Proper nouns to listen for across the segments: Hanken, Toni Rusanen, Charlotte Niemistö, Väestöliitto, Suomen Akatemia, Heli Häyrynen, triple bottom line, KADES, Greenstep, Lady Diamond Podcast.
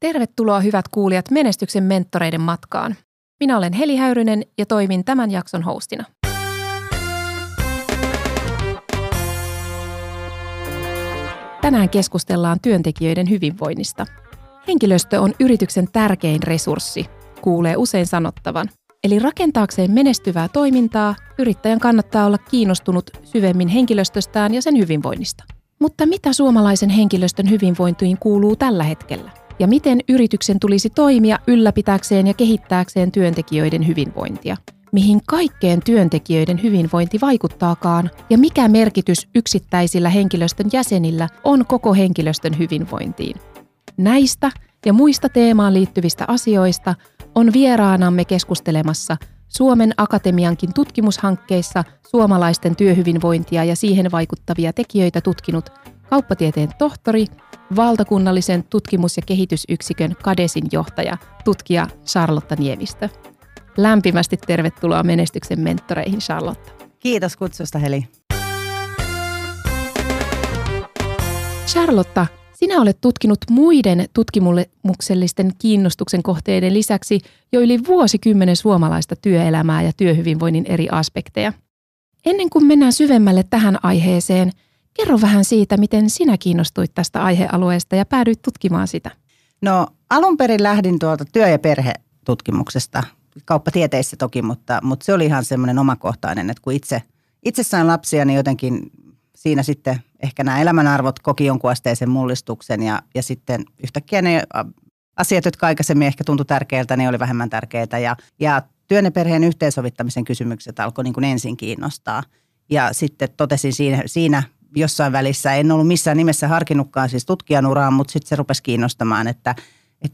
Tervetuloa hyvät kuulijat menestyksen mentoreiden matkaan. Minä olen Heli Häyrynen ja toimin tämän jakson hostina. Tänään keskustellaan työntekijöiden hyvinvoinnista. Henkilöstö on yrityksen tärkein resurssi, kuulee usein sanottavan. Eli rakentaakseen menestyvää toimintaa, yrittäjän kannattaa olla kiinnostunut syvemmin henkilöstöstään ja sen hyvinvoinnista. Mutta mitä suomalaisen henkilöstön hyvinvointiin kuuluu tällä hetkellä? Ja miten yrityksen tulisi toimia ylläpitääkseen ja kehittääkseen työntekijöiden hyvinvointia? Mihin kaikkeen työntekijöiden hyvinvointi vaikuttaakaan ja mikä merkitys yksittäisillä henkilöstön jäsenillä on koko henkilöstön hyvinvointiin? Näistä ja muista teemaan liittyvistä asioista on vieraanamme keskustelemassa Suomen Akatemiankin tutkimushankkeissa suomalaisten työhyvinvointia ja siihen vaikuttavia tekijöitä tutkinut kauppatieteen tohtori, valtakunnallisen tutkimus- ja kehitysyksikön KADESin johtaja, tutkija Charlotte Niemistö. Lämpimästi tervetuloa menestyksen mentoreihin, Charlotte. Kiitos kutsusta, Heli. Charlotte, sinä olet tutkinut muiden tutkimuksellisten kiinnostuksen kohteiden lisäksi jo yli vuosikymmenen suomalaista työelämää ja työhyvinvoinnin eri aspekteja. Ennen kuin mennään syvemmälle tähän aiheeseen, kerro vähän siitä, miten sinä kiinnostuit tästä aihealueesta ja päädyit tutkimaan sitä. No, alun perin lähdin tuolta työ- ja perhetutkimuksesta, kauppatieteissä toki, mutta se oli ihan semmoinen omakohtainen, että kun itse sain lapsia, niin jotenkin siinä sitten ehkä nämä elämänarvot koki jonkun asteisen mullistuksen ja sitten yhtäkkiä ne asiat, jotka aikaisemmin ehkä tuntui tärkeältä, ne oli vähemmän tärkeitä ja työn ja perheen yhteensovittamisen kysymykset alkoi niin kuin ensin kiinnostaa ja sitten totesin siinä jossain välissä, en ollut missään nimessä harkinnutkaan siis tutkijan uraan, mutta sitten se rupesi kiinnostamaan, että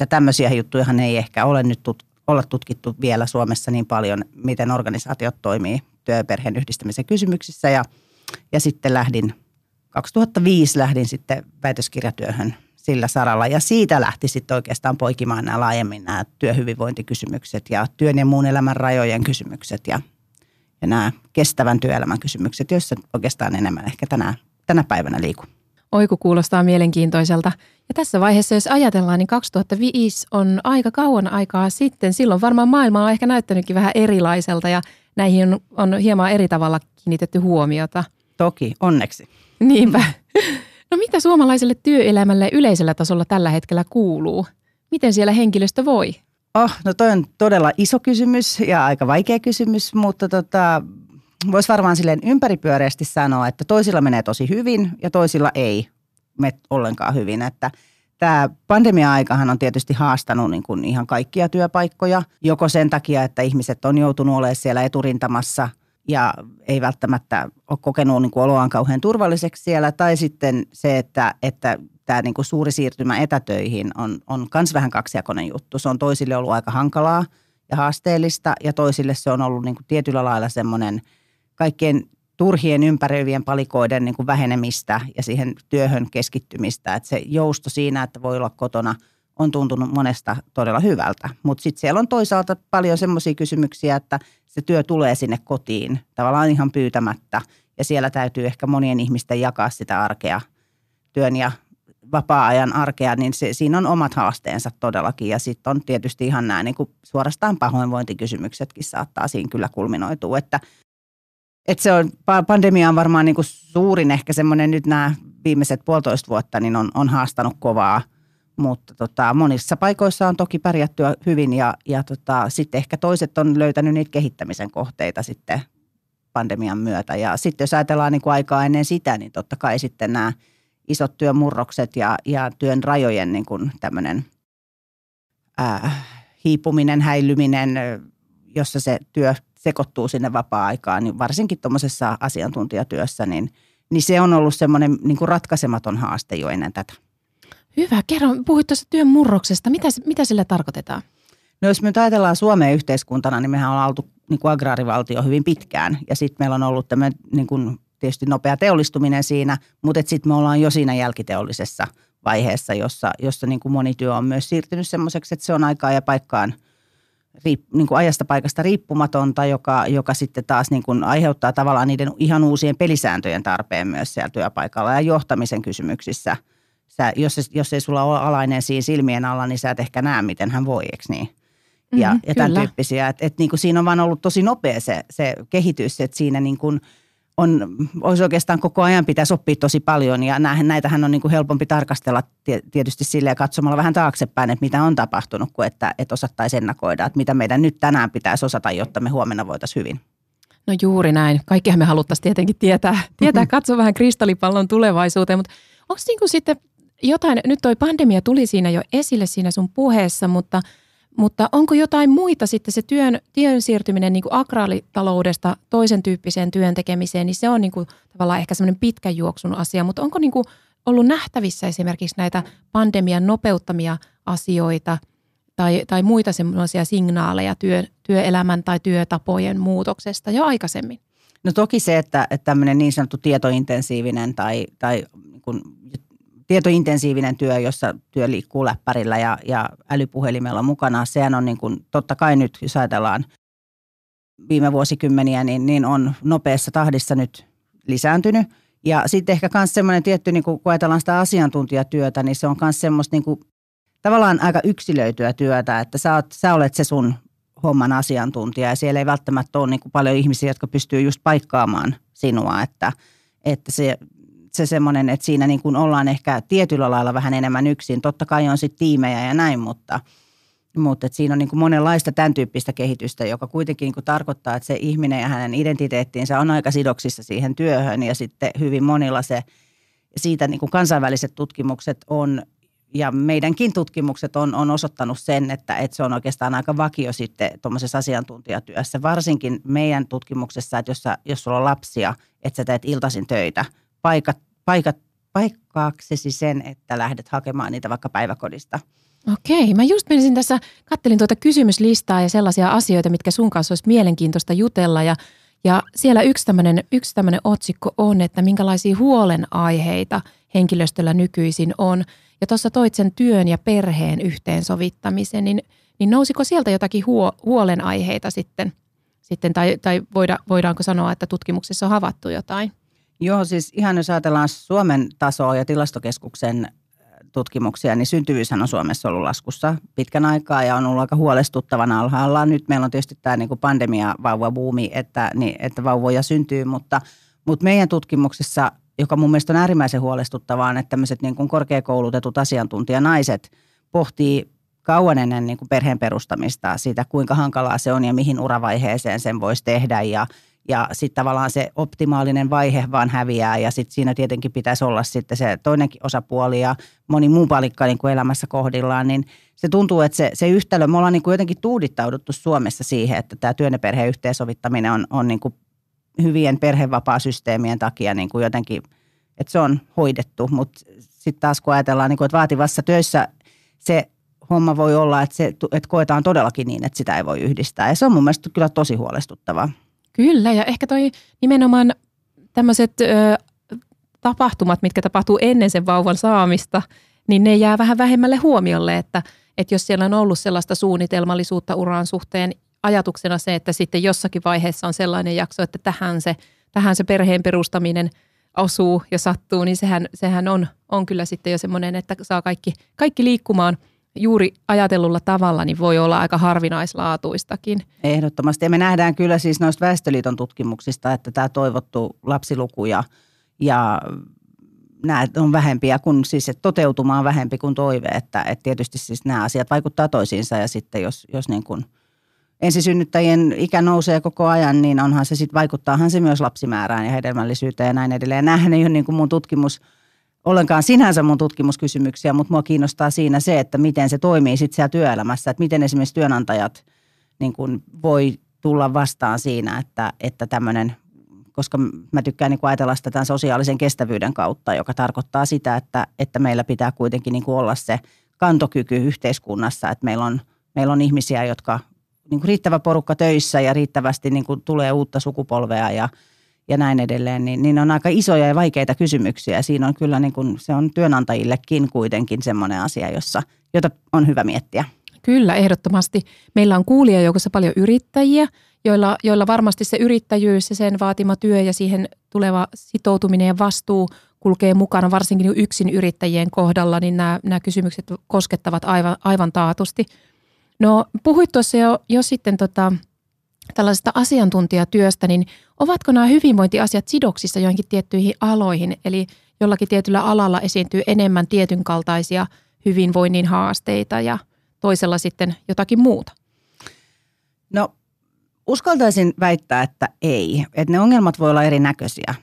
tämmöisiä juttujahan ei ehkä ole nyt olla tutkittu vielä Suomessa niin paljon, miten organisaatiot toimii työ- ja perheen yhdistämisen kysymyksissä ja sitten 2005 lähdin sitten väitöskirjatyöhön sillä saralla ja siitä lähti sitten oikeastaan poikimaan nämä laajemmin nämä työhyvinvointikysymykset ja työn ja muun elämän rajojen kysymykset ja nämä kestävän työelämän kysymykset, joissa oikeastaan enemmän ehkä tänä päivänä liiku. Oiku, kuulostaa mielenkiintoiselta. Ja tässä vaiheessa, jos ajatellaan, niin 2005 on aika kauan aikaa sitten. Silloin varmaan maailma on ehkä näyttänytkin vähän erilaiselta ja näihin on hieman eri tavalla kiinnitetty huomiota. Toki, onneksi. Niinpä. No mitä suomalaiselle työelämälle yleisellä tasolla tällä hetkellä kuuluu? Miten siellä henkilöstö voi? No toi on todella iso kysymys ja aika vaikea kysymys, mutta voisi varmaan silleen ympäripyöreästi sanoa, että toisilla menee tosi hyvin ja toisilla ei mene ollenkaan hyvin. Että tämä pandemia-aikahan on tietysti haastanut niin kuin ihan kaikkia työpaikkoja, joko sen takia, että ihmiset on joutunut olemaan siellä eturintamassa ja ei välttämättä ole kokenut niin kuin oloaan kauhean turvalliseksi siellä, tai sitten se, että tämä niin kuin suuri siirtymä etätöihin on myös vähän kaksijakoinen juttu. Se on toisille ollut aika hankalaa ja haasteellista ja toisille se on ollut niin kuin tietyllä lailla semmoinen kaikkien turhien ympäröivien palikoiden niin kuin vähenemistä ja siihen työhön keskittymistä. Että se jousto siinä, että voi olla kotona, on tuntunut monesta todella hyvältä. Mutta sitten siellä on toisaalta paljon semmoisia kysymyksiä, että se työ tulee sinne kotiin tavallaan ihan pyytämättä. Ja siellä täytyy ehkä monien ihmisten jakaa sitä arkea, työn ja vapaa-ajan arkea, niin siinä on omat haasteensa todellakin. Ja sitten on tietysti ihan nämä niin kuin suorastaan pahoinvointikysymyksetkin saattaa siinä kyllä kulminoitua, että se on, pandemia on varmaan niin kuin suurin ehkä semmoinen nyt nämä viimeiset 1,5 vuotta, niin on haastanut kovaa, mutta monissa paikoissa on toki pärjätty hyvin ja sitten ehkä toiset on löytänyt niitä kehittämisen kohteita sitten pandemian myötä. Ja sitten jos ajatellaan niin kuin aikaa ennen sitä, niin totta kai sitten nämä isot työmurrokset ja työn rajojen niin kuin tämmöinen hiipuminen, häilyminen, jossa se työ sekoittuu sinne vapaa-aikaan, niin varsinkin tuommoisessa asiantuntijatyössä, niin se on ollut semmoinen niin kuin ratkaisematon haaste jo ennen tätä. Hyvä. Kerro, puhuit tuossa työn murroksesta. Mitä sillä tarkoitetaan? No jos me nyt ajatellaan Suomeen yhteiskuntana, niin mehän on oltu niin kuin agraarivaltio hyvin pitkään. Ja sitten meillä on ollut tämmöinen niin kuin tietysti nopea teollistuminen siinä, mutta sitten me ollaan jo siinä jälkiteollisessa vaiheessa, jossa niin kuin moni työ on myös siirtynyt semmoiseksi, että se on aikaa ja paikkaan niin kuin ajasta paikasta riippumatonta, joka sitten taas niin kuin aiheuttaa tavallaan niiden ihan uusien pelisääntöjen tarpeen myös siellä työpaikalla ja johtamisen kysymyksissä. Jos ei sulla ole alainen siinä silmien alla, niin sä et ehkä näe, miten hän voi, eikö niin? Ja tämän tyyppisiä. Et niin kuin siinä on vaan ollut tosi nopea se kehitys, että siinä niin kuin olisi oikeastaan koko ajan pitäisi oppia tosi paljon. Ja näitähän on niin kuin helpompi tarkastella tietysti silleen katsomalla vähän taaksepäin, että mitä on tapahtunut, kuin että osattaisiin ennakoida, että mitä meidän nyt tänään pitäisi osata, jotta me huomenna voitaisiin hyvin. No juuri näin. Kaikkihan me haluttaisiin tietenkin tietää katsoa vähän kristallipallon tulevaisuuteen, mutta onko niin kuin sitten jotain, nyt toi pandemia tuli siinä jo esille siinä sun puheessa, mutta onko jotain muita sitten se työn siirtyminen niin kuin agraalitaloudesta toisen tyyppiseen työn tekemiseen, niin se on niin kuin tavallaan ehkä semmoinen pitkän juoksun asia, mutta onko niin kuin ollut nähtävissä esimerkiksi näitä pandemian nopeuttamia asioita tai muita semmoisia signaaleja työelämän tai työtapojen muutoksesta jo aikaisemmin? No toki se, että tämmöinen niin sanottu tietointensiivinen tai niin kuin tietointensiivinen työ, jossa työ liikkuu läppärillä ja älypuhelimella mukana, sehän on niin kuin, totta kai nyt, jos ajatellaan viime vuosikymmeniä, niin on nopeassa tahdissa nyt lisääntynyt. Ja sitten ehkä myös semmoinen tietty, niin kuin, kun ajatellaan sitä asiantuntijatyötä, niin se on myös semmoista niin kuin, tavallaan aika yksilöityä työtä, että sä olet se sun homman asiantuntija ja siellä ei välttämättä ole niin kuin, paljon ihmisiä, jotka pystyy just paikkaamaan sinua, että se semmoinen, että siinä niin kuin ollaan ehkä tietyllä lailla vähän enemmän yksin. Totta kai on sitten tiimejä ja näin, mutta että siinä on niin kuin monenlaista tämän tyyppistä kehitystä, joka kuitenkin niin kuin tarkoittaa, että se ihminen ja hänen identiteettiinsä on aika sidoksissa siihen työhön. Ja sitten hyvin monilla siitä niin kuin kansainväliset tutkimukset on, ja meidänkin tutkimukset on osoittanut sen, että se on oikeastaan aika vakio sitten tuommoisessa asiantuntijatyössä. Varsinkin meidän tutkimuksessa, että jos sulla on lapsia, että sä teet iltaisin töitä, paikkaaksesi sen, että lähdet hakemaan niitä vaikka päiväkodista. Okei, mä just menisin tässä, kattelin tuota kysymyslistaa ja sellaisia asioita, mitkä sun kanssa olisi mielenkiintoista jutella. Ja siellä yksi tämmöinen otsikko on, että minkälaisia huolenaiheita henkilöstöllä nykyisin on. Ja tuossa toit sen työn ja perheen yhteensovittamisen, niin nousiko sieltä jotakin huolenaiheita sitten tai voidaanko sanoa, että tutkimuksessa on havaittu jotain? Joo, siis ihan jos ajatellaan Suomen tasoa ja tilastokeskuksen tutkimuksia, niin syntyvyyshän on Suomessa ollut laskussa pitkän aikaa ja on ollut aika huolestuttavan alhaalla. Nyt meillä on tietysti tämä niin kuin pandemia-vauvabuumi, että vauvoja syntyy, mutta meidän tutkimuksessa, joka mun mielestä on äärimmäisen huolestuttavaa, on, että tämmöiset niin kuin korkeakoulutetut asiantuntijanaiset pohtii kauan ennen niin kuin perheen perustamista siitä, kuinka hankalaa se on ja mihin uravaiheeseen sen voisi tehdä ja sitten tavallaan se optimaalinen vaihe vaan häviää ja sitten siinä tietenkin pitäisi olla sitten se toinenkin osapuoli ja moni muu palikka niin kuin elämässä kohdillaan, niin se tuntuu, että se yhtälö, me ollaan niin kuin jotenkin tuudittauduttu Suomessa siihen, että tämä työn ja perheen yhteensovittaminen on niin kuin hyvien perhevapaasysteemien takia niin kuin jotenkin, että se on hoidettu, mutta sitten taas kun ajatellaan, niin kuin, että vaativassa töissä se homma voi olla, että koetaan todellakin niin, että sitä ei voi yhdistää ja se on mun mielestä kyllä tosi huolestuttavaa. Kyllä, ja ehkä toi nimenomaan tämmöiset tapahtumat, mitkä tapahtuu ennen sen vauvan saamista, niin ne jää vähän vähemmälle huomiolle, että jos siellä on ollut sellaista suunnitelmallisuutta uraan suhteen ajatuksena se, että sitten jossakin vaiheessa on sellainen jakso, että tähän se perheen perustaminen osuu ja sattuu, niin sehän on kyllä sitten jo semmoinen, että saa kaikki liikkumaan. Juuri ajatellulla tavalla niin voi olla aika harvinaislaatuistakin. Ehdottomasti. Ja me nähdään kyllä siis noista Väestöliiton tutkimuksista, että tämä toivottu lapsiluku ja nämä on vähempiä, kun siis toteutuma on vähempi kuin toive. Että tietysti siis nämä asiat vaikuttaa toisiinsa ja sitten jos niin kuin ensisynnyttäjien ikä nousee koko ajan, niin onhan se sitten vaikuttaahan se myös lapsimäärään ja hedelmällisyyteen ja näin edelleen. Nämähän ei ole niin kuin mun tutkimus. Ollenkaan sinänsä mun tutkimuskysymyksiä, mutta mua kiinnostaa siinä se, että miten se toimii sitten siellä työelämässä, että miten esimerkiksi työnantajat niin kun voi tulla vastaan siinä, että tämmöinen, koska mä tykkään niin kun ajatella sitä tämän sosiaalisen kestävyyden kautta, joka tarkoittaa sitä, että meillä pitää kuitenkin niin kun olla se kantokyky yhteiskunnassa, että meillä on ihmisiä, jotka niin kun riittävä porukka töissä ja riittävästi niin kun tulee uutta sukupolvea ja näin edelleen, niin on aika isoja ja vaikeita kysymyksiä. Siinä on kyllä niin kuin, se on työnantajillekin kuitenkin semmoinen asia, jota on hyvä miettiä. Kyllä, ehdottomasti. Meillä on kuulijajoukossa paljon yrittäjiä, joilla varmasti se yrittäjyys ja sen vaatima työ ja siihen tuleva sitoutuminen ja vastuu kulkee mukana, varsinkin yksin yrittäjien kohdalla, niin nämä kysymykset koskettavat aivan taatusti. No, puhuit tuossa jo sitten tällaisesta asiantuntijatyöstä, niin ovatko nämä hyvinvointiasiat sidoksissa joihinkin tiettyihin aloihin, eli jollakin tietyllä alalla esiintyy enemmän tietyn kaltaisia hyvinvoinnin haasteita ja toisella sitten jotakin muuta? No, uskaltaisin väittää, että ei. Että ne ongelmat voi olla erinäköisiä,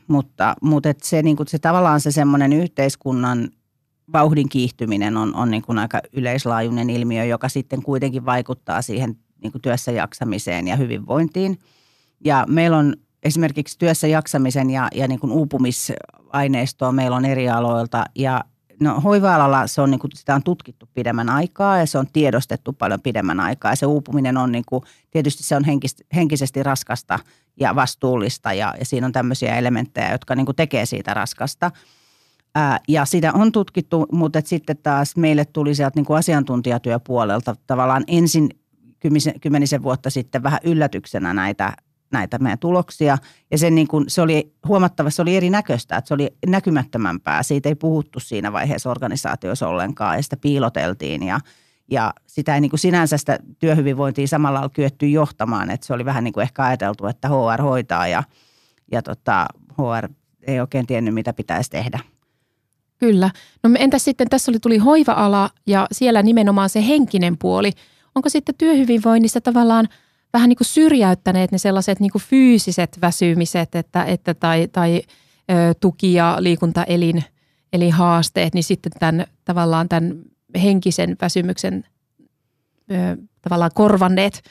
mutta se, niin kuin se tavallaan se semmoinen yhteiskunnan vauhdin kiihtyminen on niin kuin aika yleislaajuinen ilmiö, joka sitten kuitenkin vaikuttaa siihen niin kuin työssä jaksamiseen ja hyvinvointiin. Ja meillä on esimerkiksi työssä jaksamisen ja niin kuin uupumisaineistoa meillä on eri aloilta ja no, hoiva-alalla se on, niin kuin, sitä on tutkittu pidemmän aikaa ja se on tiedostettu paljon pidemmän aikaa. Ja se uupuminen on niin kuin, tietysti se on henkisesti raskasta ja vastuullista ja siinä on tämmöisiä elementtejä, jotka niin kuin, tekee siitä raskasta. Ja sitä on tutkittu, mutta sitten taas meille tuli sieltä niin kuin asiantuntijatyöpuolelta tavallaan ensin kymmenisen vuotta sitten vähän yllätyksenä näitä meidän tuloksia. Ja sen niin kuin, se oli huomattavasti, se oli erinäköistä, että se oli näkymättömämpää. Siitä ei puhuttu siinä vaiheessa organisaatioissa ollenkaan ja sitä piiloteltiin. Ja sitä ei niin kuin sinänsä sitä työhyvinvointia samalla ole kyetty johtamaan. Että se oli vähän niin kuin ehkä ajateltu, että HR hoitaa ja HR ei oikein tiennyt, mitä pitäisi tehdä. Kyllä. No entäs sitten, tässä tuli hoiva-ala ja siellä nimenomaan se henkinen puoli. Onko sitten työhyvinvoinnissa tavallaan vähän niin kuin syrjäyttäneet ne sellaiset niin kuin fyysiset väsymiset että tai tuki- ja liikuntaelin eli haasteet, niin sitten tämän henkisen väsymyksen tavallaan korvanneet?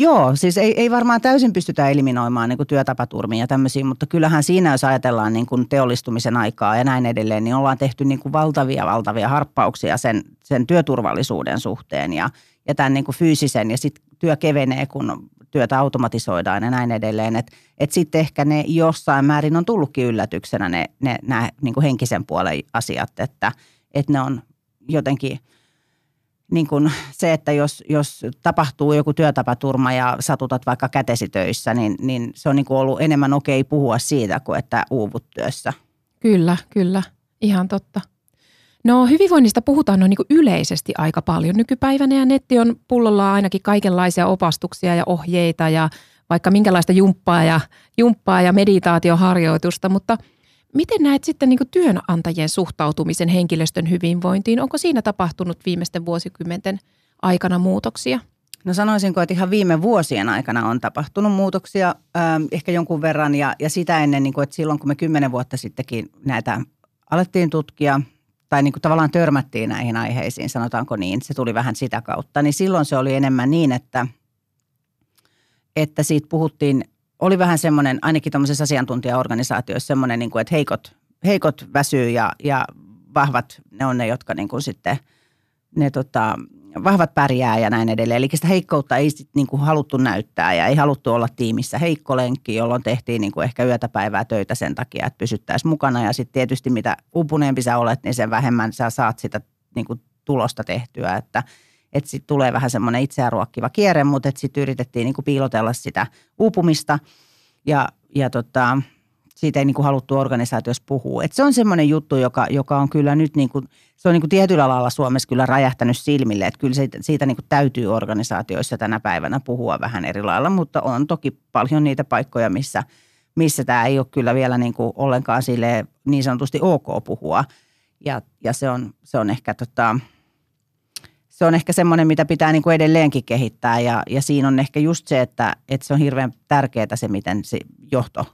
Joo, siis ei varmaan täysin pystytä eliminoimaan niin kuin työtapaturmia ja tämmöisiä, mutta kyllähän siinä, jos ajatellaan niin kuin teollistumisen aikaa ja näin edelleen, niin ollaan tehty niin kuin valtavia harppauksia sen työturvallisuuden suhteen ja tämän niin kuin fyysisen ja sitten työ kevenee, kun työtä automatisoidaan ja näin edelleen. Et sitten ehkä ne jossain määrin on tullutkin yllätyksenä nämä niin kuin henkisen puolen asiat, että ne on jotenkin... Niin kuin se, että jos tapahtuu joku työtapaturma ja satutat vaikka kätesi töissä, niin se on niin kuin ollut enemmän okei puhua siitä kuin että uuvut työssä. Kyllä. Ihan totta. No hyvinvoinnista puhutaan niin kuin yleisesti aika paljon nykypäivänä ja netti on pullollaan ainakin kaikenlaisia opastuksia ja ohjeita ja vaikka minkälaista jumppaa ja meditaatioharjoitusta, mutta miten näet sitten niin kuin työnantajien suhtautumisen henkilöstön hyvinvointiin? Onko siinä tapahtunut viimeisten vuosikymmenten aikana muutoksia? No sanoisinko, että ihan viime vuosien aikana on tapahtunut muutoksia ehkä jonkun verran ja sitä ennen, niin kuin, että silloin kun me 10 vuotta sittenkin näitä alettiin tutkia tai niin kuin tavallaan törmättiin näihin aiheisiin, sanotaanko niin, se tuli vähän sitä kautta, niin silloin se oli enemmän niin, että siitä puhuttiin. Oli vähän semmoinen, ainakin tuollaisessa asiantuntijaorganisaatioissa semmoinen, niin kuin, että heikot väsyy ja vahvat, ne on ne, jotka niin kuin sitten, ne vahvat pärjää ja näin edelleen. Eli sitä heikkoutta ei sitten niin kuin haluttu näyttää ja ei haluttu olla tiimissä heikkolenkki, jolloin tehtiin niin kuin ehkä yötä päivää töitä sen takia, että pysyttäisiin mukana. Ja sitten tietysti mitä uupuneempi sä olet, niin sen vähemmän sä saat sitä niin kuin tulosta tehtyä, että sitten tulee vähän semmoinen itseään ruokkiva kierre, mutta sitten yritettiin niinku piilotella sitä uupumista ja siitä ei niinku haluttu organisaatiossa puhua. Et se on semmoinen juttu, joka on kyllä nyt, niinku, se on niinku tietyllä alalla Suomessa kyllä räjähtänyt silmille, että kyllä siitä niinku täytyy organisaatioissa tänä päivänä puhua vähän eri lailla, mutta on toki paljon niitä paikkoja, missä tämä ei ole kyllä vielä niinku ollenkaan silleen niin sanotusti ok puhua ja se on ehkä... Se on ehkä semmoinen, mitä pitää niin kuin edelleenkin kehittää ja siinä on ehkä just se, että se on hirveän tärkeää se, miten se johto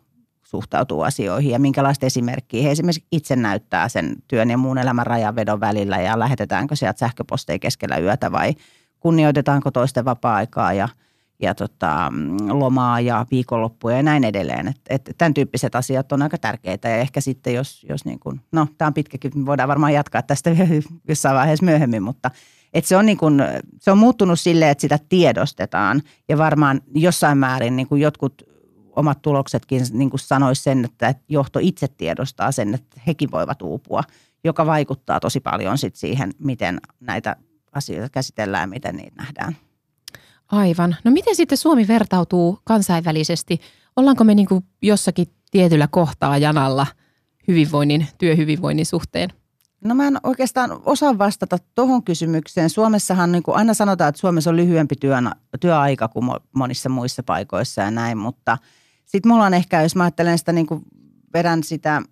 suhtautuu asioihin ja minkälaista esimerkkiä he esimerkiksi itse näyttää sen työn ja muun elämän rajanvedon välillä ja lähetetäänkö sieltä sähköposteja keskellä yötä vai kunnioitetaanko toisten vapaa-aikaa ja lomaa ja viikonloppuja ja näin edelleen. Että tämän tyyppiset asiat on aika tärkeitä ja ehkä sitten jos niin kuin, no tämä on pitkäkin, voidaan varmaan jatkaa tästä jossain vaiheessa myöhemmin, mutta että se on niin kuin, se on muuttunut silleen, että sitä tiedostetaan ja varmaan jossain määrin niin kuin jotkut omat tuloksetkin niin kuin sanoisi sen, että johto itse tiedostaa sen, että hekin voivat uupua, joka vaikuttaa tosi paljon sit siihen, miten näitä asioita käsitellään, miten niitä nähdään. Aivan. No miten sitten Suomi vertautuu kansainvälisesti? Ollaanko me niin kuin jossakin tietyllä kohtaa janalla hyvinvoinnin, työhyvinvoinnin suhteen? No mä en oikeastaan osaa vastata tuohon kysymykseen. Suomessahan niin kuin aina sanotaan, että Suomessa on lyhyempi työaika kuin monissa muissa paikoissa ja näin, mutta sitten mulla on ehkä, jos mä ajattelen sitä, niin kuin vedän sitä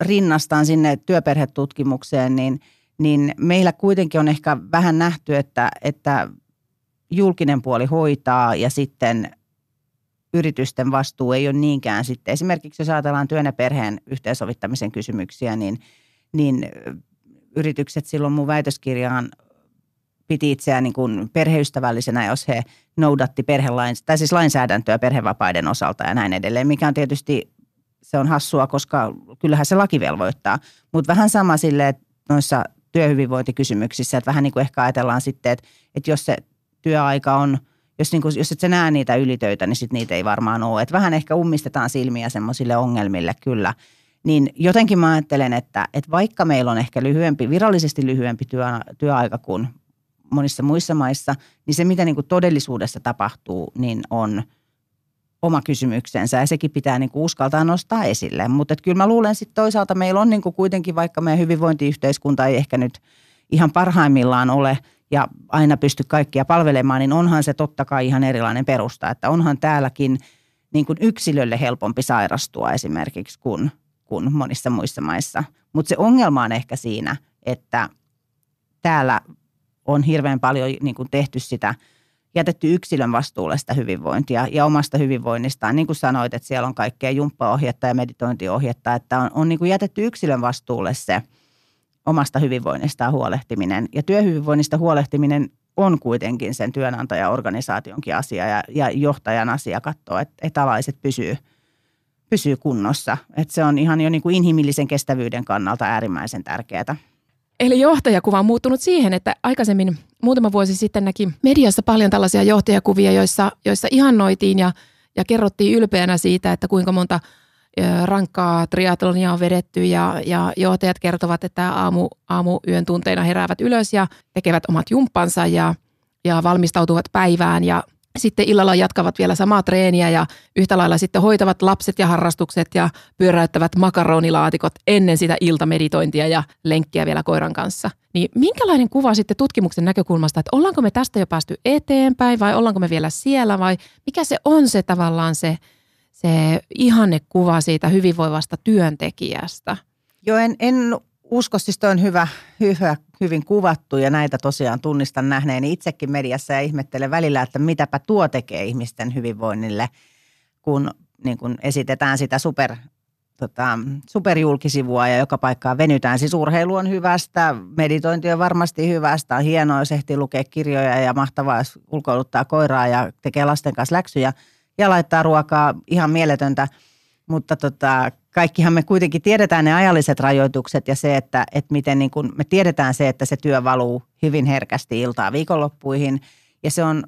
rinnastaan sinne työperhetutkimukseen, niin meillä kuitenkin on ehkä vähän nähty, että julkinen puoli hoitaa ja sitten yritysten vastuu ei ole niinkään sitten. Esimerkiksi jos ajatellaan työn ja perheen yhteensovittamisen kysymyksiä, niin yritykset silloin mun väitöskirjaan piti itseään niin kuin perheystävällisenä, jos he noudatti lainsäädäntöä perhevapaiden osalta ja näin edelleen, mikä on tietysti, se on hassua, koska kyllähän se laki velvoittaa. Mutta vähän sama silleen noissa työhyvinvointikysymyksissä, että vähän niin kuin ehkä ajatellaan sitten, että jos se työaika on, jos et sä näe niitä ylitöitä, niin sit niitä ei varmaan ole. Et vähän ehkä ummistetaan silmiä semmoisille ongelmille kyllä. Niin jotenkin mä ajattelen, että vaikka meillä on ehkä virallisesti lyhyempi työaika kuin monissa muissa maissa, niin se mitä niin kuin todellisuudessa tapahtuu, niin on oma kysymyksensä ja sekin pitää niin kuin uskaltaa nostaa esille. Mutta kyllä mä luulen sitten toisaalta meillä on niin kuin kuitenkin, vaikka meidän hyvinvointiyhteiskunta ei ehkä nyt ihan parhaimmillaan ole ja aina pysty kaikkia palvelemaan, niin onhan se totta kai ihan erilainen perusta, että onhan täälläkin niin kuin yksilölle helpompi sairastua esimerkiksi kuin monissa muissa maissa. Mutta se ongelma on ehkä siinä, että täällä on hirveän paljon niin kuin tehty sitä, jätetty yksilön vastuulle sitä hyvinvointia ja omasta hyvinvoinnistaan. Niin kuin sanoit, että siellä on kaikkea jumppaohjetta ja meditointiohjetta, että on niin kuin jätetty yksilön vastuulle se omasta hyvinvoinnistaan huolehtiminen. Ja työhyvinvoinnista huolehtiminen on kuitenkin sen työnantajaorganisaationkin asia ja johtajan asia katsoa, että alaiset pysyy kunnossa. Että se on ihan jo niin kuin inhimillisen kestävyyden kannalta äärimmäisen tärkeää. Eli johtajakuva on muuttunut siihen, että aikaisemmin muutama vuosi sitten näki mediassa paljon tällaisia johtajakuvia, joissa ihannoitiin ja kerrottiin ylpeänä siitä, että kuinka monta rankkaa triatlonia on vedetty ja johtajat kertovat, että aamuyön tunteina heräävät ylös ja tekevät omat jumppansa ja valmistautuvat päivään ja sitten illalla jatkavat vielä samaa treeniä ja yhtä lailla sitten hoitavat lapset ja harrastukset ja pyöräyttävät makaronilaatikot ennen sitä iltameditointia ja lenkkiä vielä koiran kanssa. Niin minkälainen kuva sitten tutkimuksen näkökulmasta, että ollaanko me tästä jo päästy eteenpäin vai ollaanko me vielä siellä vai mikä se on se tavallaan se ihannekuva siitä hyvinvoivasta työntekijästä? Joo, en usko, siis toi on hyvin kuvattu ja näitä tosiaan tunnistan nähneeni itsekin mediassa ja ihmettelen välillä, että mitäpä tuo tekee ihmisten hyvinvoinnille, kun niin kun esitetään sitä superjulkisivua ja joka paikkaan venytään. Siis urheilu on hyvästä, meditointi on varmasti hyvästä, on hienoa, jos ehtii lukea kirjoja ja mahtavaa, jos ulkoiluttaa koiraa ja tekee lasten kanssa läksyjä ja laittaa ruokaa, ihan mieletöntä, mutta kaikkihan me kuitenkin tiedetään ne ajalliset rajoitukset ja se, että miten niin kuin me tiedetään se, että se työ valuu hyvin herkästi iltaa viikonloppuihin ja se on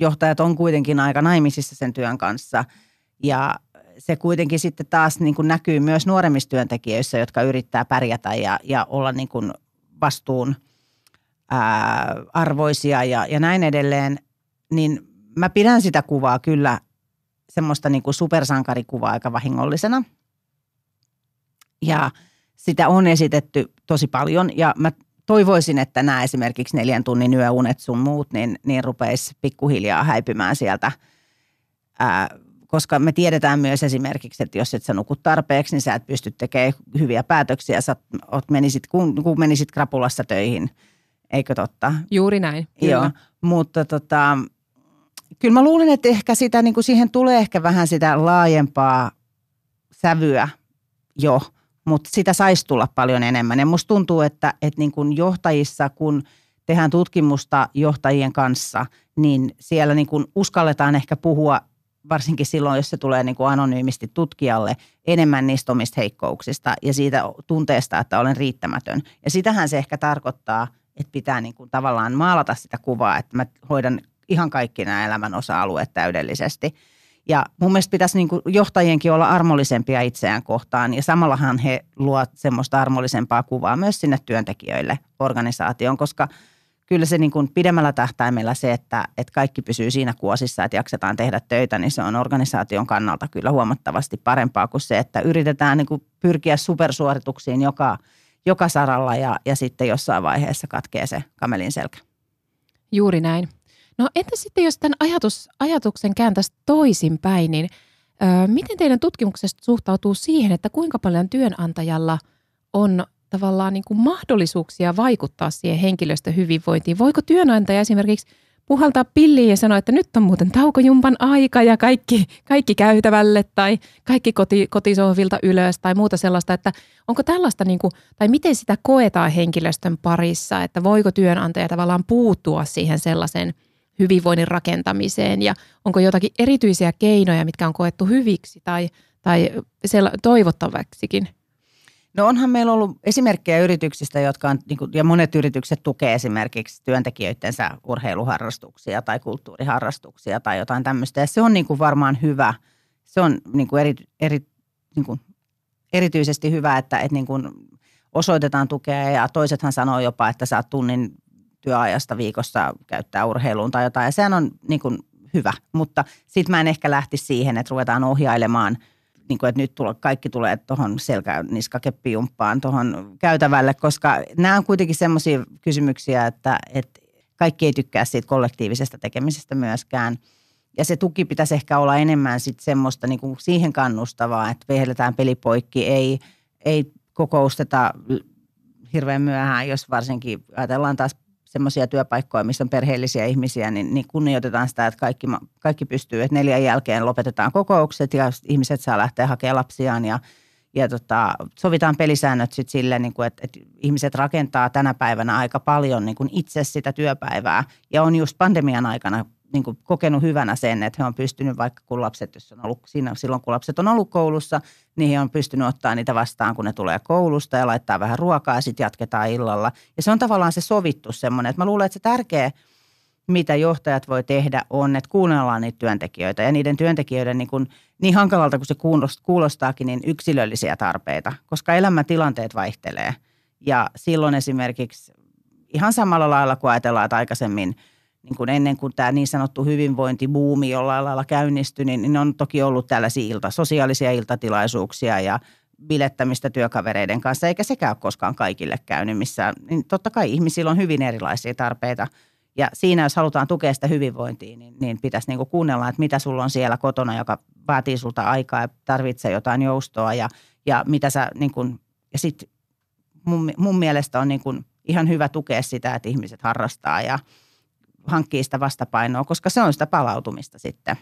johtajat on kuitenkin aika naimisissa sen työn kanssa ja se kuitenkin sitten taas niin kuin näkyy myös nuoremmissa työntekijöissä, jotka yrittää pärjätä ja olla niin kuin vastuun arvoisia ja näin edelleen, niin mä pidän sitä kuvaa kyllä semmoista niin kuin supersankarikuvaa aika vahingollisena ja sitä on esitetty tosi paljon ja mä toivoisin, että nämä esimerkiksi 4 tunnin yöunet sun muut, niin rupeisi pikkuhiljaa häipymään sieltä, koska me tiedetään myös esimerkiksi, että jos et sä nuku tarpeeksi, niin sä et pysty tekemään hyviä päätöksiä, kun menisit krapulassa töihin, eikö totta? Juuri näin. Joo, mutta kyllä mä luulen, että ehkä sitä, niin kuin siihen tulee ehkä vähän sitä laajempaa sävyä jo, mutta sitä saisi tulla paljon enemmän. Ja musta tuntuu, että niin kuin johtajissa, kun tehdään tutkimusta johtajien kanssa, niin siellä niin kuin uskalletaan ehkä puhua, varsinkin silloin, jos se tulee niin kuin anonyymisti tutkijalle, enemmän niistä omista heikkouksista ja siitä tunteesta, että olen riittämätön. Ja sitähän se ehkä tarkoittaa, että pitää niin kuin tavallaan maalata sitä kuvaa, että mä hoidan ihan kaikki nämä elämän osa-alueet täydellisesti. Ja mun mielestä pitäisi niin kuin johtajienkin olla armollisempia itseään kohtaan. Ja samallahan he luovat semmoista armollisempaa kuvaa myös sinne työntekijöille organisaatioon, koska kyllä se niin kuin pidemmällä tähtäimellä se, että kaikki pysyy siinä kuosissa, että jaksetaan tehdä töitä, niin se on organisaation kannalta kyllä huomattavasti parempaa kuin se, että yritetään niin kuin pyrkiä supersuorituksiin joka saralla ja sitten jossain vaiheessa katkee se kamelin selkä. Juuri näin. No entä sitten, jos tämän ajatuksen kääntäisi toisinpäin, niin miten teidän tutkimuksesta suhtautuu siihen, että kuinka paljon työnantajalla on tavallaan niin kuin mahdollisuuksia vaikuttaa siihen henkilöstön hyvinvointiin? Voiko työnantaja esimerkiksi puhaltaa pilliin ja sanoa, että nyt on muuten taukojumpan aika ja kaikki käytävälle tai kaikki kotisohvilta ylös tai muuta sellaista, että onko tällaista niin kuin, tai miten sitä koetaan henkilöstön parissa, että voiko työnantaja tavallaan puuttua siihen sellaiseen hyvinvoinnin rakentamiseen ja onko jotakin erityisiä keinoja, mitkä on koettu hyviksi tai toivottavaksikin? No onhan meillä ollut esimerkkejä yrityksistä, jotka on, ja monet yritykset tukee esimerkiksi työntekijöidensä urheiluharrastuksia tai kulttuuriharrastuksia tai jotain tämmöistä. Ja se on niin kuin varmaan hyvä, se on niin kuin erityisesti hyvä, että niin kuin osoitetaan tukea ja toisethan sanoo jopa, että saa tunnin työajasta viikossa käyttää urheiluun tai jotain. Ja sehän on niin kuin hyvä, mutta sit mä en ehkä lähtisi siihen, että ruvetaan ohjailemaan niin kuin, että nyt kaikki tulee tuohon selkäniskakeppi-jumppaan tuohon käytävälle, koska nämä on kuitenkin semmoisia kysymyksiä, että kaikki ei tykkää siitä kollektiivisesta tekemisestä myöskään. Ja se tuki pitäisi ehkä olla enemmän sitten semmoista niin kuin siihen kannustavaa, että vehdetään pelipoikki, ei kokousteta hirveän myöhään, jos varsinkin ajatellaan taas semmoisia työpaikkoja, missä on perheellisiä ihmisiä, niin kunnioitetaan sitä, että kaikki pystyy, että 4 jälkeen lopetetaan kokoukset ja ihmiset saa lähteä hakemaan lapsiaan ja sovitaan pelisäännöt sitten sille, niin kuin, että ihmiset rakentaa tänä päivänä aika paljon niin kuin itse sitä työpäivää ja on just pandemian aikana niin kuin kokenut hyvänä sen, että he on pystynyt vaikka silloin kun lapset on ollut koulussa, niin he on pystynyt ottaa niitä vastaan, kun ne tulee koulusta ja laittaa vähän ruokaa ja sitten jatketaan illalla. Ja se on tavallaan se sovittu semmoinen, että mä luulen, että se tärkeä, mitä johtajat voi tehdä on, että kuunnellaan niitä työntekijöitä ja niiden työntekijöiden niin hankalalta kuin se kuulostaakin, niin yksilöllisiä tarpeita, koska elämäntilanteet vaihtelee. Ja silloin esimerkiksi ihan samalla lailla kuin ajatellaan, että aikaisemmin niin kuin ennen kuin tämä niin sanottu hyvinvointibuumi jollain lailla käynnistyi, niin on toki ollut tällaisia sosiaalisia iltatilaisuuksia ja bilettämistä työkavereiden kanssa, eikä sekään ole koskaan kaikille käynyt missään. Niin totta kai ihmisillä on hyvin erilaisia tarpeita ja siinä, jos halutaan tukea sitä hyvinvointia, niin pitäisi niin kuin kuunnella, että mitä sulla on siellä kotona, joka vaatii sulta aikaa ja tarvitsee jotain joustoa ja mitä sä niin kuin, ja sit mun mielestä on niin kuin ihan hyvä tukea sitä, että ihmiset harrastaa ja hankkii sitä vastapainoa, koska se on sitä palautumista sitten.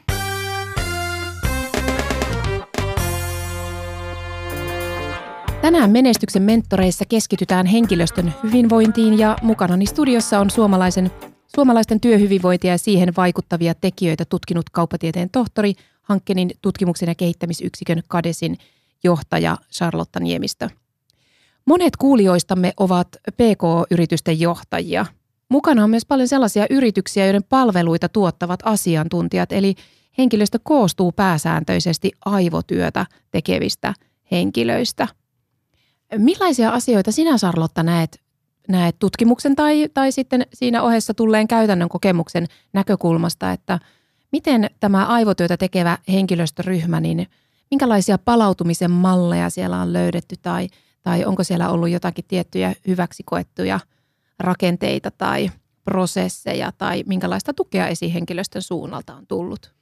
Tänään Menestyksen mentoreissa keskitytään henkilöstön hyvinvointiin ja mukanani studiossa on suomalaisten työhyvinvointia ja siihen vaikuttavia tekijöitä tutkinut kauppatieteen tohtori, Hankenin tutkimuksen ja kehittämisyksikön KADESin johtaja Charlotte Niemistö. Monet kuulijoistamme ovat PK-yritysten johtajia. Mukana on myös paljon sellaisia yrityksiä, joiden palveluita tuottavat asiantuntijat, eli henkilöstö koostuu pääsääntöisesti aivotyötä tekevistä henkilöistä. Millaisia asioita sinä, Charlotte, näet tutkimuksen tai sitten siinä ohessa tulleen käytännön kokemuksen näkökulmasta, että miten tämä aivotyötä tekevä henkilöstöryhmä, niin minkälaisia palautumisen malleja siellä on löydetty tai onko siellä ollut jotakin tiettyjä hyväksi koettuja rakenteita tai prosesseja tai minkälaista tukea esihenkilöstön suunnalta on tullut?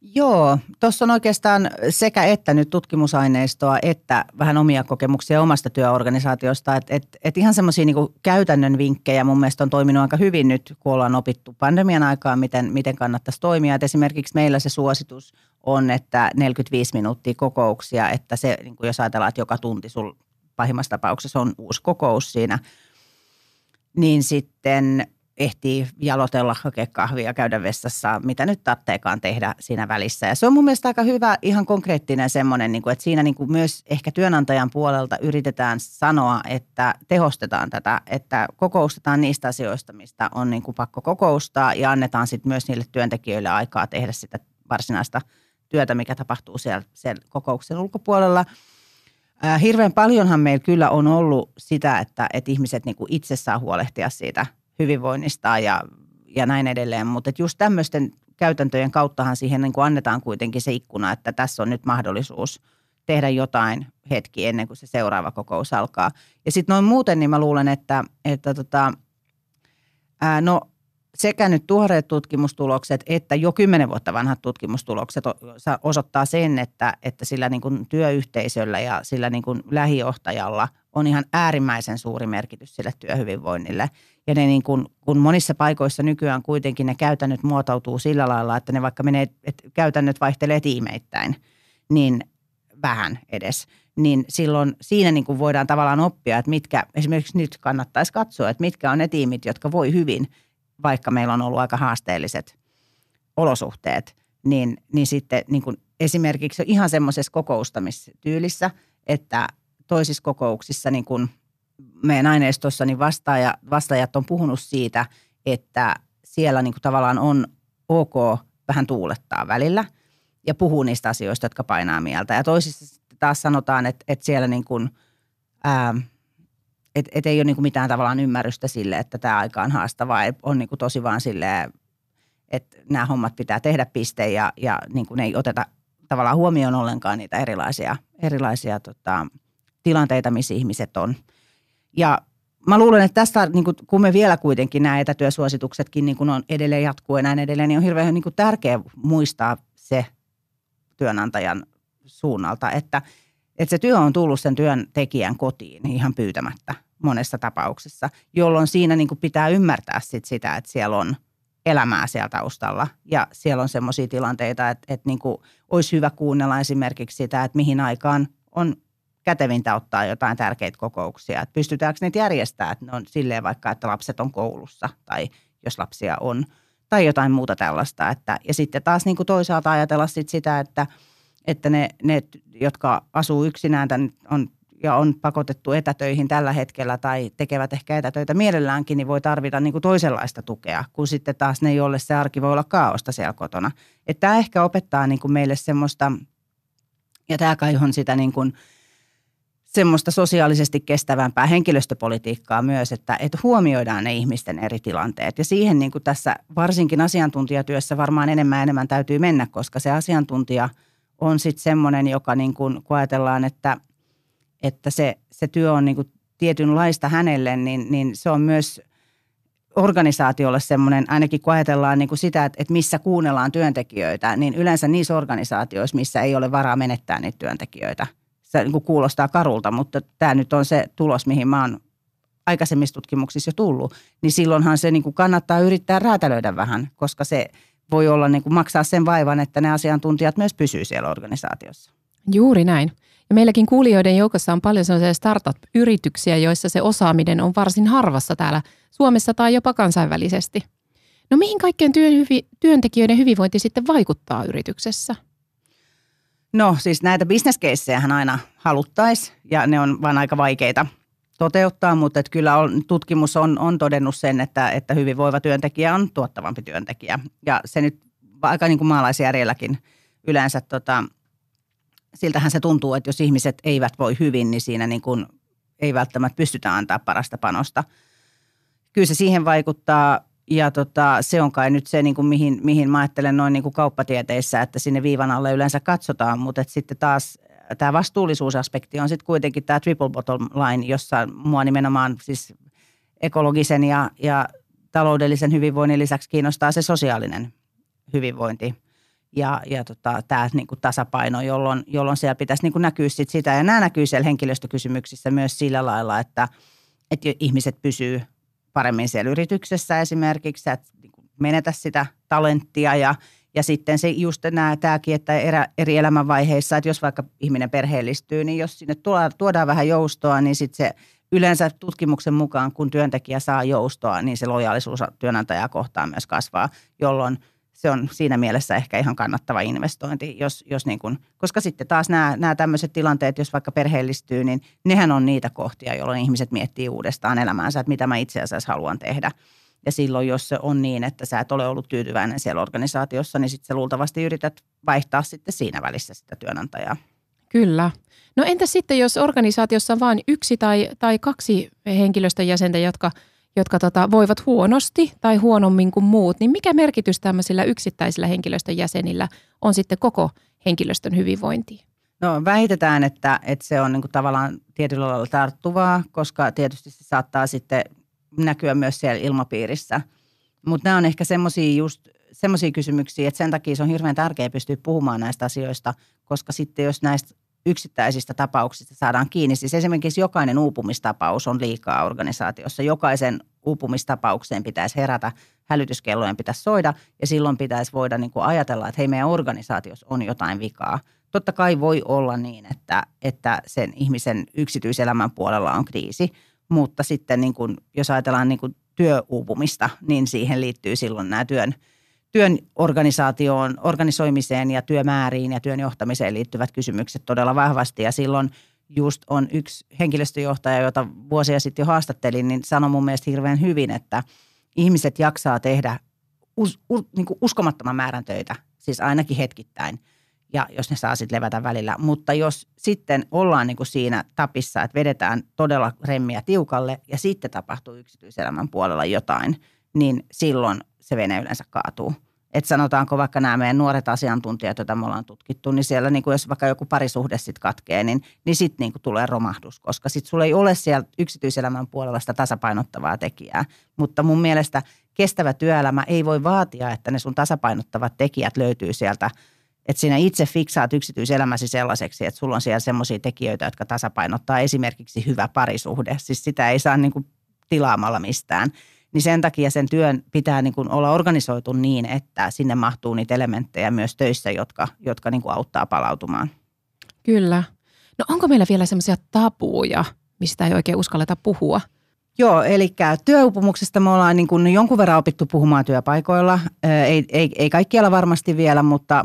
Joo, tuossa on oikeastaan sekä että nyt tutkimusaineistoa että vähän omia kokemuksia omasta työorganisaatiosta. Et ihan semmoisia niinku käytännön vinkkejä mun mielestä on toiminut aika hyvin nyt, kun ollaan opittu pandemian aikaan, miten kannattaisi toimia. Et esimerkiksi meillä se suositus on, että 45 minuuttia kokouksia, että se, niinku jos ajatellaan, että joka tunti sun pahimmassa tapauksessa on uusi kokous siinä, niin sitten ehtii jalotella, hakea kahvia, käydä vessassa, mitä nyt tarvitseekaan tehdä siinä välissä. Ja se on mun mielestä aika hyvä, ihan konkreettinen semmoinen, että siinä myös ehkä työnantajan puolelta yritetään sanoa, että tehostetaan tätä, että kokoustetaan niistä asioista, mistä on pakko kokoustaa ja annetaan sitten myös niille työntekijöille aikaa tehdä sitä varsinaista työtä, mikä tapahtuu siellä kokouksen ulkopuolella. Hirveän paljonhan meillä kyllä on ollut sitä, että ihmiset itse saa huolehtia siitä hyvinvoinnistaan ja näin edelleen. Mutta just tämmöisten käytäntöjen kauttahan siihen niin kuin annetaan kuitenkin se ikkuna, että tässä on nyt mahdollisuus tehdä jotain hetki ennen kuin se seuraava kokous alkaa. Ja sitten noin muuten, niin mä luulen, että sekä nyt tuoreet tutkimustulokset että jo 10 vuotta vanhat tutkimustulokset osoittaa sen, että sillä niin kuin työyhteisöllä ja sillä niin kuin lähijohtajalla on ihan äärimmäisen suuri merkitys sille työhyvinvoinnille. Ja ne niin kuin, kun monissa paikoissa nykyään kuitenkin ne käytännöt muotoutuu sillä lailla, että ne vaikka menee, että käytännöt vaihtelee tiimeittäin, niin vähän edes, niin silloin siinä niin kuin voidaan tavallaan oppia, että mitkä, esimerkiksi nyt kannattaisi katsoa, että mitkä on ne tiimit, jotka voi hyvin, vaikka meillä on ollut aika haasteelliset olosuhteet, niin sitten niin kuin esimerkiksi ihan semmoisessa kokoustamistyylissä, että toisissa kokouksissa niin kuin meidän aineistossa niin vastaajat on puhunut siitä, että siellä niin kuin tavallaan on ok vähän tuulettaa välillä ja puhuu niistä asioista, jotka painaa mieltä. Ja toisissa taas sanotaan, että siellä niin kuin, että ei ole niinku mitään tavallaan ymmärrystä sille, että tämä aika on haastavaa. On niinku tosi vaan silleen, että nämä hommat pitää tehdä piste ja niinku ne ei oteta tavallaan huomioon ollenkaan niitä erilaisia tilanteita, missä ihmiset on. Ja mä luulen, että tästä niinku, kun me vielä kuitenkin nämä etätyösuosituksetkin niinku on edelleen jatkuu ja näin edelleen, niin on hirveän niinku tärkeä muistaa se työnantajan suunnalta, että se työ on tullut sen työntekijän kotiin ihan pyytämättä monessa tapauksessa, jolloin siinä niin kuin pitää ymmärtää sitä, että siellä on elämää siellä taustalla. Ja siellä on semmoisia tilanteita, että niin kuin olisi hyvä kuunnella esimerkiksi sitä, että mihin aikaan on kätevintä ottaa jotain tärkeitä kokouksia. Että pystytäänkö niitä järjestämään, että ne on silleen vaikka, että lapset on koulussa tai jos lapsia on tai jotain muuta tällaista. Ja sitten taas niin kuin toisaalta ajatella sitä, että ne, jotka asuu yksinään on pakotettu etätöihin tällä hetkellä tai tekevät ehkä etätöitä mielelläänkin, niin voi tarvita niin kuin toisenlaista tukea, kun sitten taas ne, jolle se arki voi olla kaaosta siellä kotona. Että tämä ehkä opettaa niin kuin meille semmoista, ja tämä kai on sitä niin kuin semmoista sosiaalisesti kestävämpää henkilöstöpolitiikkaa myös, että huomioidaan ne ihmisten eri tilanteet. Ja siihen niin kuin tässä varsinkin asiantuntijatyössä varmaan enemmän ja enemmän täytyy mennä, koska se asiantuntija on sitten semmoinen, joka niin kun ajatellaan, että se työ on niin kun tietynlaista hänelle, niin se on myös organisaatiolle semmoinen, ainakin kun ajatellaan niin kun sitä, että missä kuunnellaan työntekijöitä, niin yleensä niissä organisaatioissa, missä ei ole varaa menettää niitä työntekijöitä. Se niin kun kuulostaa karulta, mutta tämä nyt on se tulos, mihin mä oon aikaisemmissa tutkimuksissa jo tullut, niin silloinhan se niin kun kannattaa yrittää räätälöidä vähän, koska se voi olla niin kuin maksaa sen vaivan, että ne asiantuntijat myös pysyy siellä organisaatiossa. Juuri näin. Ja meilläkin kuulijoiden joukossa on paljon sellaisia startup-yrityksiä, joissa se osaaminen on varsin harvassa täällä Suomessa tai jopa kansainvälisesti. No mihin kaikkeen työntekijöiden hyvinvointi sitten vaikuttaa yrityksessä? No siis näitä bisneskeissejähän aina haluttaisiin ja ne on vaan aika vaikeita toteuttaa, mutta että kyllä tutkimus on todennut sen, että hyvinvoiva työntekijä on tuottavampi työntekijä. Ja se nyt aika niin kuin maalaisjärjelläkin yleensä, siltähän se tuntuu, että jos ihmiset eivät voi hyvin, niin siinä niin kuin ei välttämättä pystytä antaa parasta panosta. Kyllä se siihen vaikuttaa ja se on kai nyt se, niin kuin mihin mä ajattelen noin niin kuin kauppatieteissä, että sinne viivan alle yleensä katsotaan, mutta että sitten taas tämä vastuullisuusaspekti on sitten kuitenkin tämä triple bottom line, jossa mua nimenomaan siis ekologisen ja taloudellisen hyvinvoinnin lisäksi kiinnostaa se sosiaalinen hyvinvointi ja tämä niinku tasapaino, jolloin siellä pitäisi niinku näkyä sit sitä. Ja nämä näkyy siellä henkilöstökysymyksissä myös sillä lailla, että ihmiset pysyy paremmin siellä yrityksessä esimerkiksi, että niinku menetä sitä talenttia ja sitten se just tämäkin, että eri elämänvaiheissa, että jos vaikka ihminen perheellistyy, niin jos sinne tuodaan vähän joustoa, niin sitten se yleensä tutkimuksen mukaan, kun työntekijä saa joustoa, niin se lojaalisuus työnantajaa kohtaan myös kasvaa, jolloin se on siinä mielessä ehkä ihan kannattava investointi, jos niin kuin, koska sitten taas nämä tämmöiset tilanteet, jos vaikka perheellistyy, niin nehän on niitä kohtia, jolloin ihmiset miettii uudestaan elämäänsä, että mitä mä itse asiassa haluan tehdä. Ja silloin, jos se on niin, että sä et ole ollut tyytyväinen siellä organisaatiossa, niin sitten sä luultavasti yrität vaihtaa sitten siinä välissä sitä työnantajaa. Kyllä. No entä sitten, jos organisaatiossa on vain yksi tai kaksi henkilöstön jäsentä, jotka jotka voivat huonosti tai huonommin kuin muut, niin mikä merkitys tämmöisillä yksittäisillä henkilöstön jäsenillä on sitten koko henkilöstön hyvinvointiin? No väitetään, että se on niin kuin tavallaan tietyllä lailla tarttuvaa, koska tietysti se saattaa sitten näkyä myös siellä ilmapiirissä. Mutta nämä on ehkä semmoisia kysymyksiä, että sen takia se on hirveän tärkeää pystyä puhumaan näistä asioista, koska sitten jos näistä yksittäisistä tapauksista saadaan kiinni, siis esimerkiksi jokainen uupumistapaus on liikaa organisaatiossa. Jokaisen uupumistapaukseen pitäisi herätä, hälytyskellojen pitäisi soida ja silloin pitäisi voida niin kuin ajatella, että hei, meidän organisaatiossa on jotain vikaa. Totta kai voi olla niin, että sen ihmisen yksityiselämän puolella on kriisi, mutta sitten niin kuin, jos ajatellaan niin kuin työuupumista, niin siihen liittyy silloin nämä työn organisaatioon, organisoimiseen ja työmääriin ja työn johtamiseen liittyvät kysymykset todella vahvasti. Ja silloin just on yksi henkilöstöjohtaja, jota vuosia sitten jo haastattelin, niin sanoi mun mielestä hirveän hyvin, että ihmiset jaksaa tehdä niin kuin uskomattoman määrän töitä, siis ainakin hetkittäin. Ja jos ne saa sitten levätä välillä. Mutta jos sitten ollaan niin kuin siinä tapissa, että vedetään todella remmiä tiukalle ja sitten tapahtuu yksityiselämän puolella jotain, niin silloin se vene yleensä kaatuu. Että sanotaanko vaikka nämä meidän nuoret asiantuntijat, joita me ollaan tutkittu, niin siellä niin kuin jos vaikka joku parisuhde sitten katkee, niin sitten niin kuin tulee romahdus, koska sitten sulla ei ole siellä yksityiselämän puolella sitä tasapainottavaa tekijää. Mutta mun mielestä kestävä työelämä ei voi vaatia, että ne sun tasapainottavat tekijät löytyy sieltä. Että sinä itse fiksaat yksityiselämäsi sellaiseksi, että sulla on siellä semmoisia tekijöitä, jotka tasapainottaa esimerkiksi hyvä parisuhde. Siis sitä ei saa niin kuin tilaamalla mistään. Niin sen takia sen työn pitää niin kuin olla organisoitu niin, että sinne mahtuu niitä elementtejä myös töissä, jotka niin kuin auttaa palautumaan. Kyllä. No onko meillä vielä semmoisia tabuja, mistä ei oikein uskalleta puhua? Joo, eli työuupumuksesta me ollaan niin kuin jonkun verran opittu puhumaan työpaikoilla. Ei kaikkialla varmasti vielä, mutta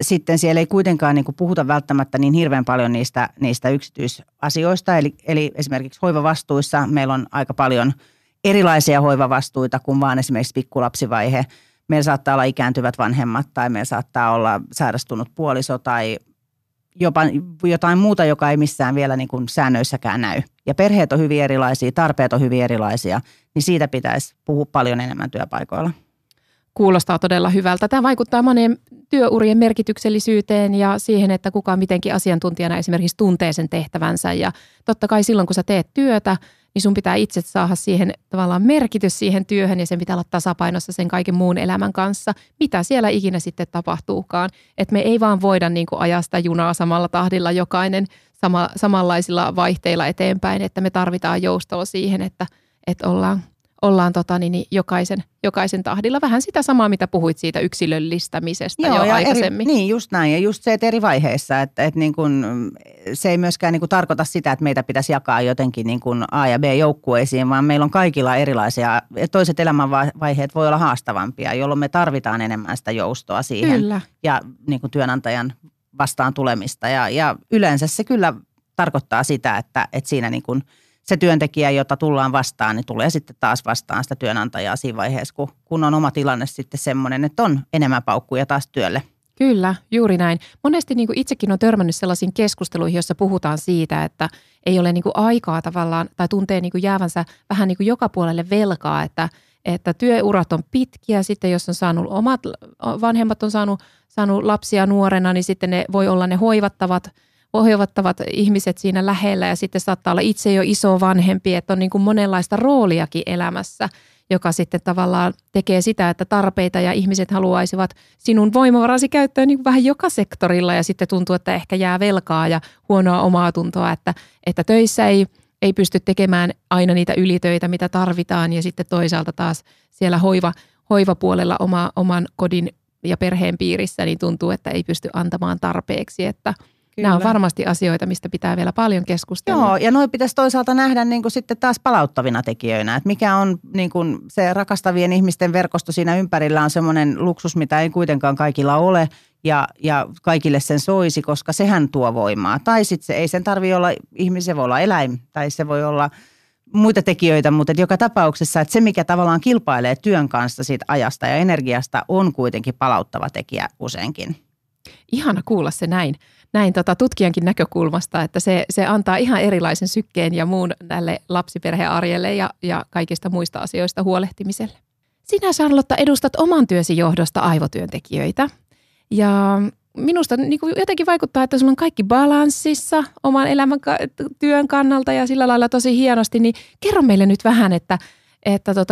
sitten siellä ei kuitenkaan niin kuin puhuta välttämättä niin hirveän paljon niistä yksityisasioista. Eli esimerkiksi hoivavastuissa meillä on aika paljon erilaisia hoivavastuita kuin vaan esimerkiksi pikkulapsivaihe. Meillä saattaa olla ikääntyvät vanhemmat tai meillä saattaa olla sairastunut puoliso tai jopa jotain muuta, joka ei missään vielä niin kuin säännöissäkään näy. Ja perheet on hyvin erilaisia, tarpeet on hyvin erilaisia, niin siitä pitäisi puhua paljon enemmän työpaikoilla. Kuulostaa todella hyvältä. Tämä vaikuttaa moneen työurien merkityksellisyyteen ja siihen, että kuka mitenkin asiantuntijana esimerkiksi tuntee sen tehtävänsä. Ja totta kai silloin, kun sä teet työtä, niin sun pitää itse saada siihen tavallaan merkitys siihen työhön ja sen pitää olla tasapainossa sen kaiken muun elämän kanssa, mitä siellä ikinä sitten tapahtuukaan. Että me ei vaan voida niin kuin ajaa sitä junaa samalla tahdilla jokainen samanlaisilla vaihteilla eteenpäin, että me tarvitaan joustoa siihen, että ollaan jokaisen tahdilla. Vähän sitä samaa, mitä puhuit siitä yksilöllistämisestä jo aikaisemmin. Niin, just näin. Ja just se, että eri vaiheissa. Että niin kun, se ei myöskään niin kun tarkoita sitä, että meitä pitäisi jakaa jotenkin niin kun A- ja B-joukkueisiin, vaan meillä on kaikilla erilaisia. Toiset elämänvaiheet voi olla haastavampia, jolloin me tarvitaan enemmän sitä joustoa siihen. Kyllä. Ja niin kun työnantajan vastaan tulemista. Ja yleensä se kyllä tarkoittaa sitä, että siinä niin kun se työntekijä, jota tullaan vastaan, niin tulee sitten taas vastaan sitä työnantajaa siinä vaiheessa, kun on oma tilanne sitten semmoinen, että on enemmän paukkuja taas työlle. Kyllä, juuri näin. Monesti niin kuin itsekin olen törmännyt sellaisiin keskusteluihin, joissa puhutaan siitä, että ei ole niin kuin aikaa tavallaan tai tuntee niin kuin jäävänsä vähän niin kuin joka puolelle velkaa, että työurat on pitkiä. Sitten jos on saanut omat vanhemmat on saanut lapsia nuorena, niin sitten ne voi olla ne hoivattavat ihmiset siinä lähellä ja sitten saattaa olla itse jo iso vanhempi, että on niin kuin monenlaista rooliakin elämässä, joka sitten tavallaan tekee sitä, että tarpeita ja ihmiset haluaisivat sinun voimavarasi käyttöön niin kuin vähän joka sektorilla ja sitten tuntuu, että ehkä jää velkaa ja huonoa omaa tuntoa, että töissä ei pysty tekemään aina niitä ylitöitä, mitä tarvitaan ja sitten toisaalta taas siellä hoivapuolella oman kodin ja perheen piirissä niin tuntuu, että ei pysty antamaan tarpeeksi, että kyllä. Nämä on varmasti asioita, mistä pitää vielä paljon keskustella. Joo, ja noi pitäisi toisaalta nähdä niin kuin sitten taas palauttavina tekijöinä. Että mikä on niin kuin se rakastavien ihmisten verkosto siinä ympärillä on semmoinen luksus, mitä ei kuitenkaan kaikilla ole ja kaikille sen soisi, koska sehän tuo voimaa. Tai sitten se ei sen tarvitse olla ihmisen, voi olla eläin tai se voi olla muita tekijöitä, mutta että joka tapauksessa, että se mikä tavallaan kilpailee työn kanssa siitä ajasta ja energiasta on kuitenkin palauttava tekijä useinkin. Ihana kuulla se näin. näin tutkijankin näkökulmasta, että se antaa ihan erilaisen sykkeen ja muun tälle lapsiperhearjelle ja kaikista muista asioista huolehtimiselle. Sinä, Charlotte, edustat oman työsi johdosta aivotyöntekijöitä ja minusta niin kuin jotenkin vaikuttaa, että sulla on kaikki balanssissa oman elämän työn kannalta ja sillä lailla tosi hienosti, niin kerro meille nyt vähän, että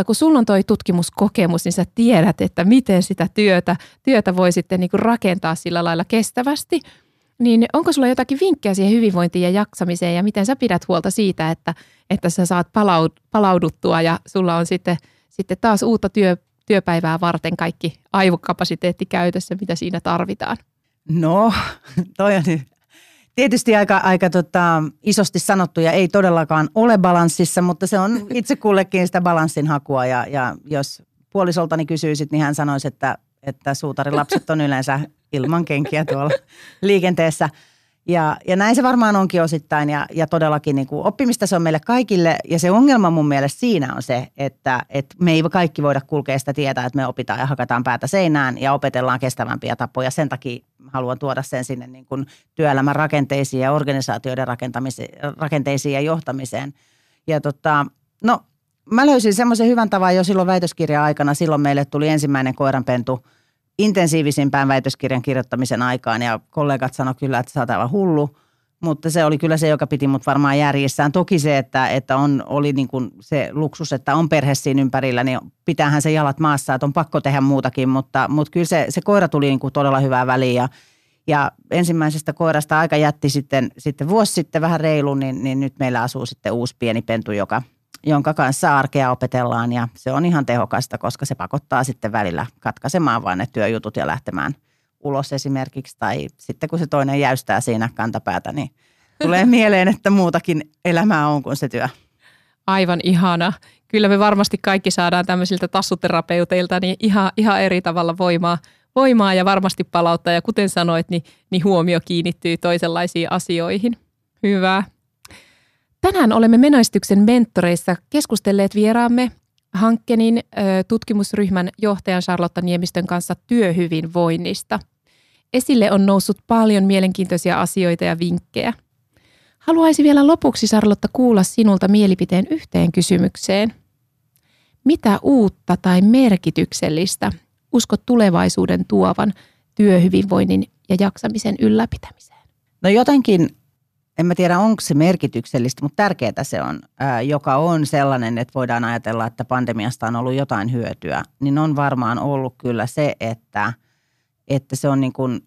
kun sulla on toi tutkimuskokemus, niin sä tiedät, että miten sitä työtä voi sitten niin kuin rakentaa sillä lailla kestävästi, niin onko sulla jotakin vinkkejä siihen hyvinvointiin ja jaksamiseen ja miten sä pidät huolta siitä, että sä saat palauduttua ja sulla on sitten taas uutta työpäivää varten kaikki aivokapasiteetti käytössä, mitä siinä tarvitaan? No, toi on tietysti aika isosti sanottu ja ei todellakaan ole balanssissa, mutta se on itse kullekin sitä balanssin hakua. Ja jos puolisoltani kysyisit, niin hän sanoisi, että suutarilapset on yleensä ilman kenkiä tuolla liikenteessä. Ja näin se varmaan onkin osittain ja todellakin niin kuin oppimista se on meille kaikille. Ja se ongelma mun mielestä siinä on se, että me ei kaikki voida kulkea sitä tietää, että me opitaan ja hakataan päätä seinään ja opetellaan kestävämpiä tapoja. Sen takia haluan tuoda sen sinne niin kuin työelämän rakenteisiin ja organisaatioiden rakenteisiin ja johtamiseen. Ja mä löysin semmoisen hyvän tavan jo silloin väitöskirja-aikana. Silloin meille tuli ensimmäinen koiranpentu intensiivisimpään väitöskirjan kirjoittamisen aikaan ja kollegat sanoi kyllä, että sä oot aivan hullu, mutta se oli kyllä se, joka piti mut varmaan järjissään. Toki se, että oli niin kuin se luksus, että on perhe siinä ympärillä, niin pitäähän se jalat maassa, että on pakko tehdä muutakin, mutta kyllä se koira tuli niin kuin todella hyvää väliin ja ensimmäisestä koirasta aika jätti sitten vuosi sitten vähän reilu, niin nyt meillä asuu sitten uusi pieni pentu, jonka kanssa arkea opetellaan ja se on ihan tehokasta, koska se pakottaa sitten välillä katkaisemaan vaan ne työjutut ja lähtemään ulos esimerkiksi. Tai sitten kun se toinen jäystää siinä kantapäätä, niin tulee mieleen, että muutakin elämää on kuin se työ. Aivan ihana. Kyllä me varmasti kaikki saadaan tämmöisiltä tassuterapeuteilta niin ihan eri tavalla voimaa ja varmasti palauttaa. Ja kuten sanoit, niin huomio kiinnittyy toisenlaisiin asioihin. Hyvä. Tänään olemme Menestyksen mentoreissa keskustelleet vieraamme Hankkenin tutkimusryhmän johtajan Charlotte Niemistön kanssa työhyvinvoinnista. Esille on noussut paljon mielenkiintoisia asioita ja vinkkejä. Haluaisin vielä lopuksi, Charlotte, kuulla sinulta mielipiteen yhteen kysymykseen. Mitä uutta tai merkityksellistä uskot tulevaisuuden tuovan työhyvinvoinnin ja jaksamisen ylläpitämiseen? No jotenkin. En mä tiedä, onko se merkityksellistä, mutta tärkeää se on, joka on sellainen, että voidaan ajatella, että pandemiasta on ollut jotain hyötyä. Niin on varmaan ollut kyllä se, että se on niin kuin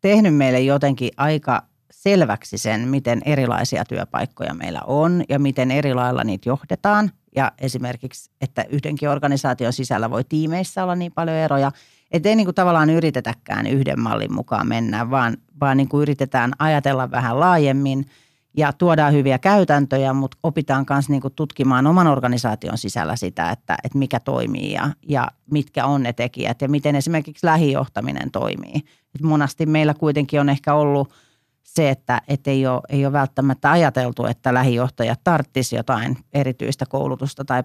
tehnyt meille jotenkin aika selväksi sen, miten erilaisia työpaikkoja meillä on ja miten eri lailla niitä johdetaan. Ja esimerkiksi, että yhdenkin organisaation sisällä voi tiimeissä olla niin paljon eroja. Että ei niin kuin tavallaan yritetäkään yhden mallin mukaan mennä, vaan niin kuin yritetään ajatella vähän laajemmin ja tuodaan hyviä käytäntöjä, mutta opitaan myös niin kuin tutkimaan oman organisaation sisällä sitä, että mikä toimii ja mitkä on ne tekijät ja miten esimerkiksi lähijohtaminen toimii. Et monasti meillä kuitenkin on ehkä ollut se, että ei ole välttämättä ajateltu, että lähijohtajat tarvitsisi jotain erityistä koulutusta tai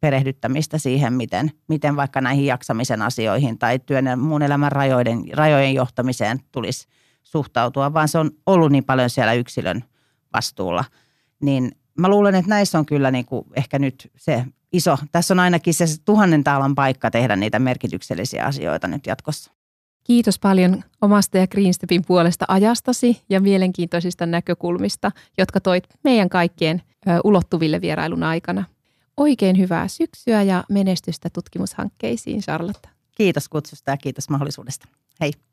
perehdyttämistä siihen, miten vaikka näihin jaksamisen asioihin tai työn ja muun elämän rajojen johtamiseen tulisi suhtautua, vaan se on ollut niin paljon siellä yksilön vastuulla. Niin mä luulen, että näissä on kyllä niin kuin ehkä nyt se iso, tässä on ainakin se 1000 taalan paikka tehdä niitä merkityksellisiä asioita nyt jatkossa. Kiitos paljon omasta ja Greenstepin puolesta ajastasi ja mielenkiintoisista näkökulmista, jotka toit meidän kaikkien ulottuville vierailun aikana. Oikein hyvää syksyä ja menestystä tutkimushankkeisiin, Charlotte. Kiitos kutsusta ja kiitos mahdollisuudesta. Hei.